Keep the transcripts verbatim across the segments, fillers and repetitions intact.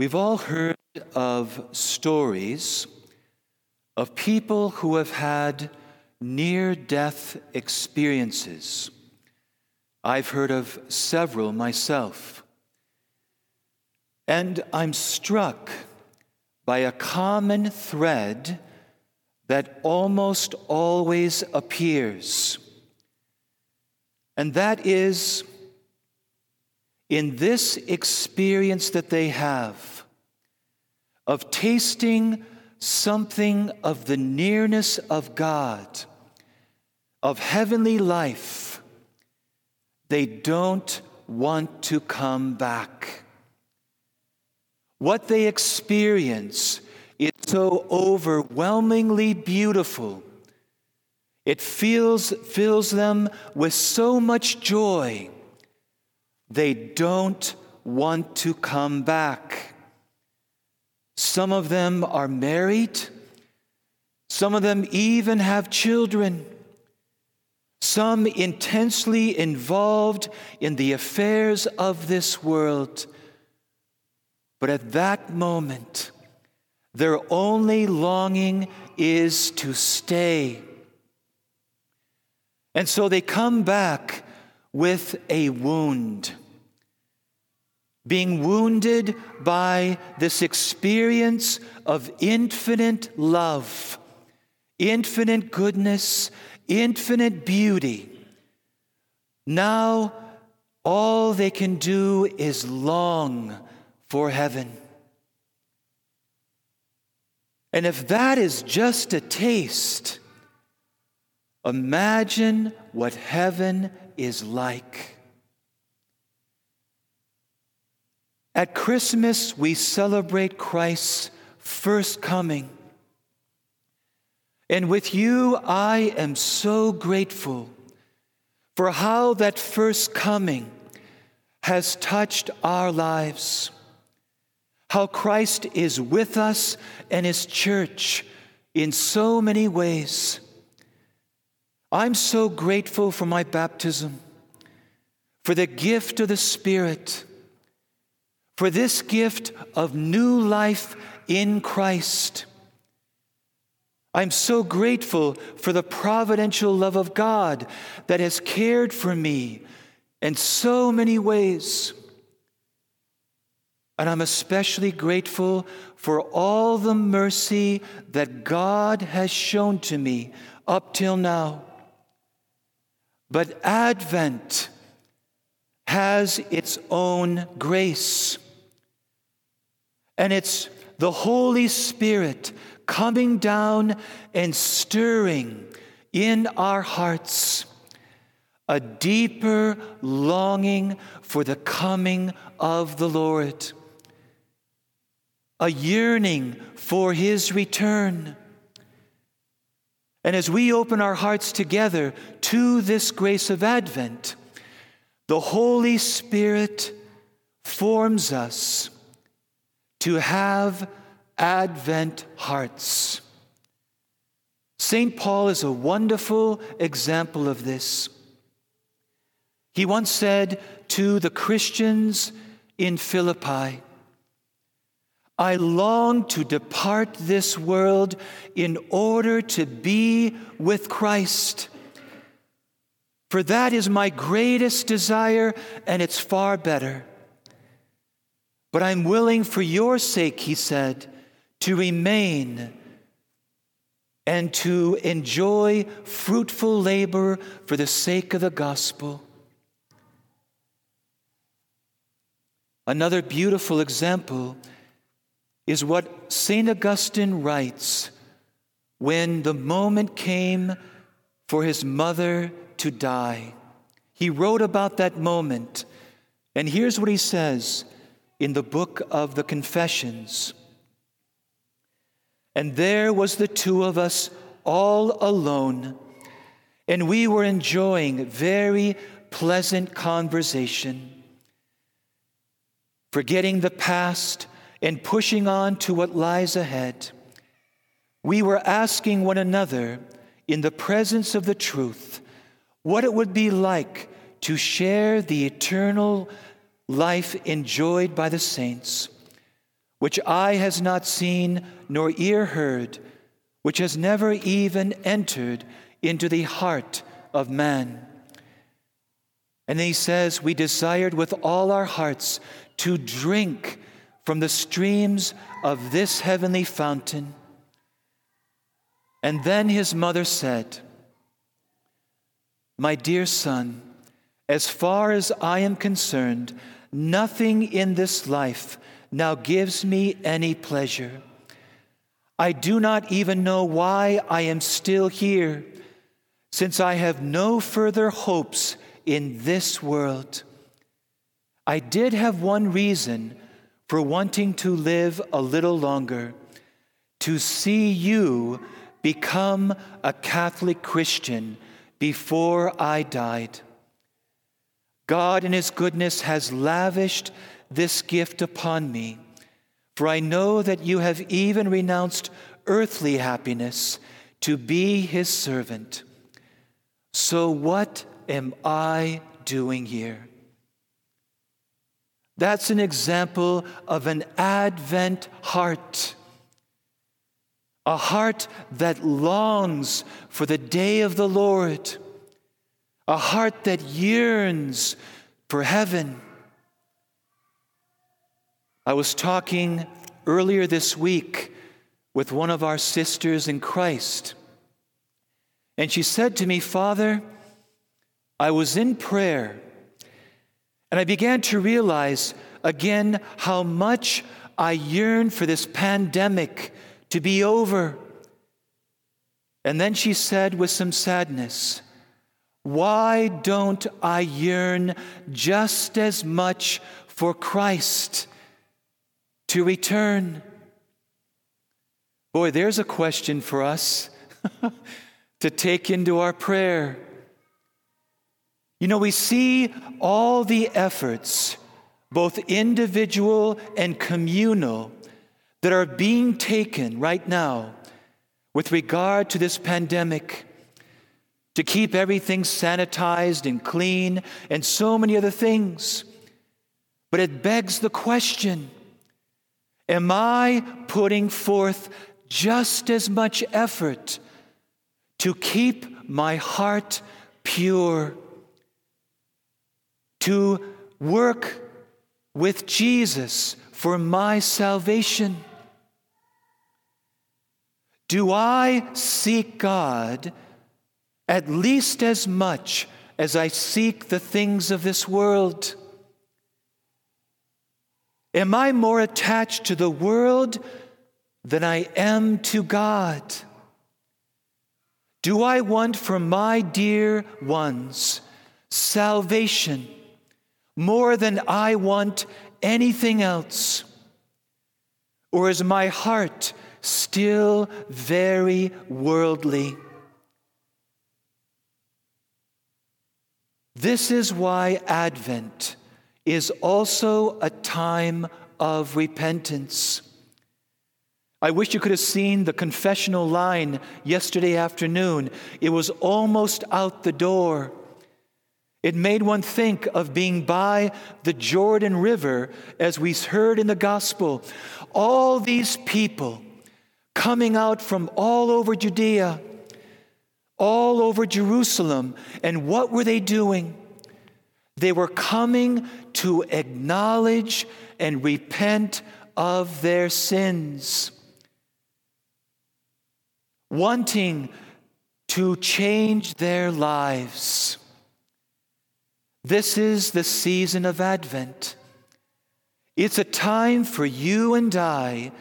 We've all heard of stories of people who have had near-death experiences. I've heard of several myself. And I'm struck by a common thread that almost always appears. And that is, in this experience that they have of tasting something of the nearness of God, of heavenly life, they don't want to come back. What they experience is so overwhelmingly beautiful. It feels, fills them with so much joy. They don't want to come back. Some of them are married. Some of them even have children. Some intensely involved in the affairs of this world. But at that moment, their only longing is to stay. And so they come back with a wound, being wounded by this experience of infinite love, infinite goodness, infinite beauty. Now all they can do is long for heaven. And if that is just a taste, imagine what heaven is like. At Christmas, we celebrate Christ's first coming. And with you, I am so grateful for how that first coming has touched our lives. How Christ is with us and His church in so many ways. I'm so grateful for my baptism, for the gift of the Spirit, for this gift of new life in Christ. I'm so grateful for the providential love of God that has cared for me in so many ways. And I'm especially grateful for all the mercy that God has shown to me up till now. But Advent has its own grace. And it's the Holy Spirit coming down and stirring in our hearts a deeper longing for the coming of the Lord. A yearning for His return. And as we open our hearts together to this grace of Advent, the Holy Spirit forms us to have Advent hearts. Saint Paul is a wonderful example of this. He once said to the Christians in Philippi, "I long to depart this world in order to be with Christ. For that is my greatest desire, and it's far better. But I'm willing for your sake," he said, "to remain and to enjoy fruitful labor for the sake of the gospel." Another beautiful example is what Saint Augustine writes when the moment came for his mother to die. He wrote about that moment, and here's what he says in the book of the Confessions. "And there was the two of us all alone, and we were enjoying very pleasant conversation, forgetting the past and pushing on to what lies ahead. We were asking one another, in the presence of the truth, what it would be like to share the eternal life enjoyed by the saints, which eye has not seen nor ear heard, which has never even entered into the heart of man. And he says, we desired with all our hearts to drink from the streams of this heavenly fountain. And then his mother said, my dear son, as far as I am concerned, nothing in this life now gives me any pleasure. I do not even know why I am still here, since I have no further hopes in this world. I did have one reason for wanting to live a little longer, to see you become a Catholic Christian before I died. God in his goodness has lavished this gift upon me, for I know that you have even renounced earthly happiness to be his servant. So what am I doing here? That's an example of an Advent heart, a heart that longs for the day of the Lord, a heart that yearns for heaven. I was talking earlier this week with one of our sisters in Christ, and she said to me, Father, I was in prayer, and I began to realize again how much I yearn for this pandemic to be over. And then she said with some sadness, why don't I yearn just as much for Christ to return? Boy, there's a question for us to take into our prayer. You know, we see all the efforts, both individual and communal, that are being taken right now with regard to this pandemic, to keep everything sanitized and clean and so many other things. But it begs the question, am I putting forth just as much effort to keep my heart pure, to work with Jesus for my salvation? Do I seek God at least as much as I seek the things of this world? Am I more attached to the world than I am to God? Do I want for my dear ones salvation more than I want anything else? Or is my heart still very worldly? This is why Advent is also a time of repentance. I wish you could have seen the confessional line yesterday afternoon. It was almost out the door. It made one think of being by the Jordan River, as we heard in the gospel. All these people coming out from all over Judea, all over Jerusalem. And what were they doing? They were coming to acknowledge and repent of their sins, wanting to change their lives. This is the season of Advent. It's a time for you and I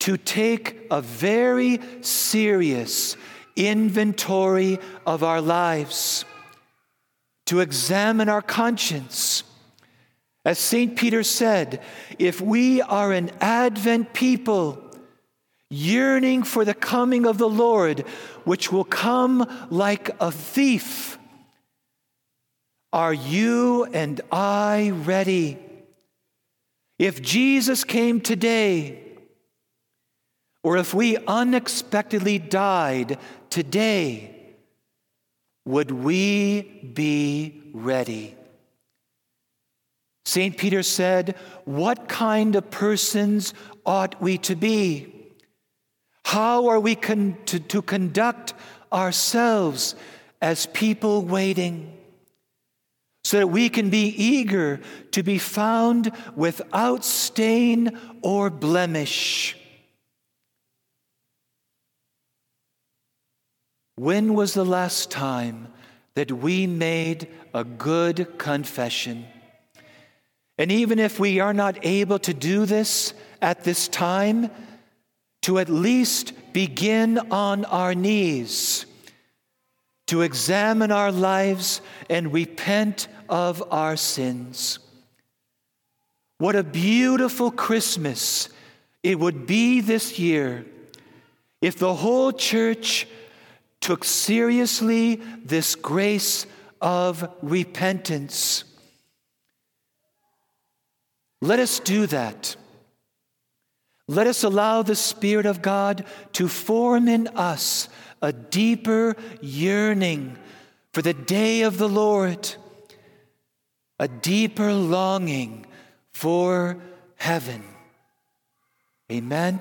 to take a very serious inventory of our lives, to examine our conscience. As Saint Peter said, if we are an Advent people, yearning for the coming of the Lord, which will come like a thief, are you and I ready? If Jesus came today, or if we unexpectedly died today, would we be ready? Saint Peter said, "What kind of persons ought we to be? How are we con- to, to conduct ourselves as people waiting, so that we can be eager to be found without stain or blemish?" When was the last time that we made a good confession? And even if we are not able to do this at this time, to at least begin on our knees to examine our lives and repent of our sins. What a beautiful Christmas it would be this year if the whole church took seriously this grace of repentance. Let us do that. Let us allow the Spirit of God to form in us a deeper yearning for the day of the Lord, a deeper longing for heaven. Amen.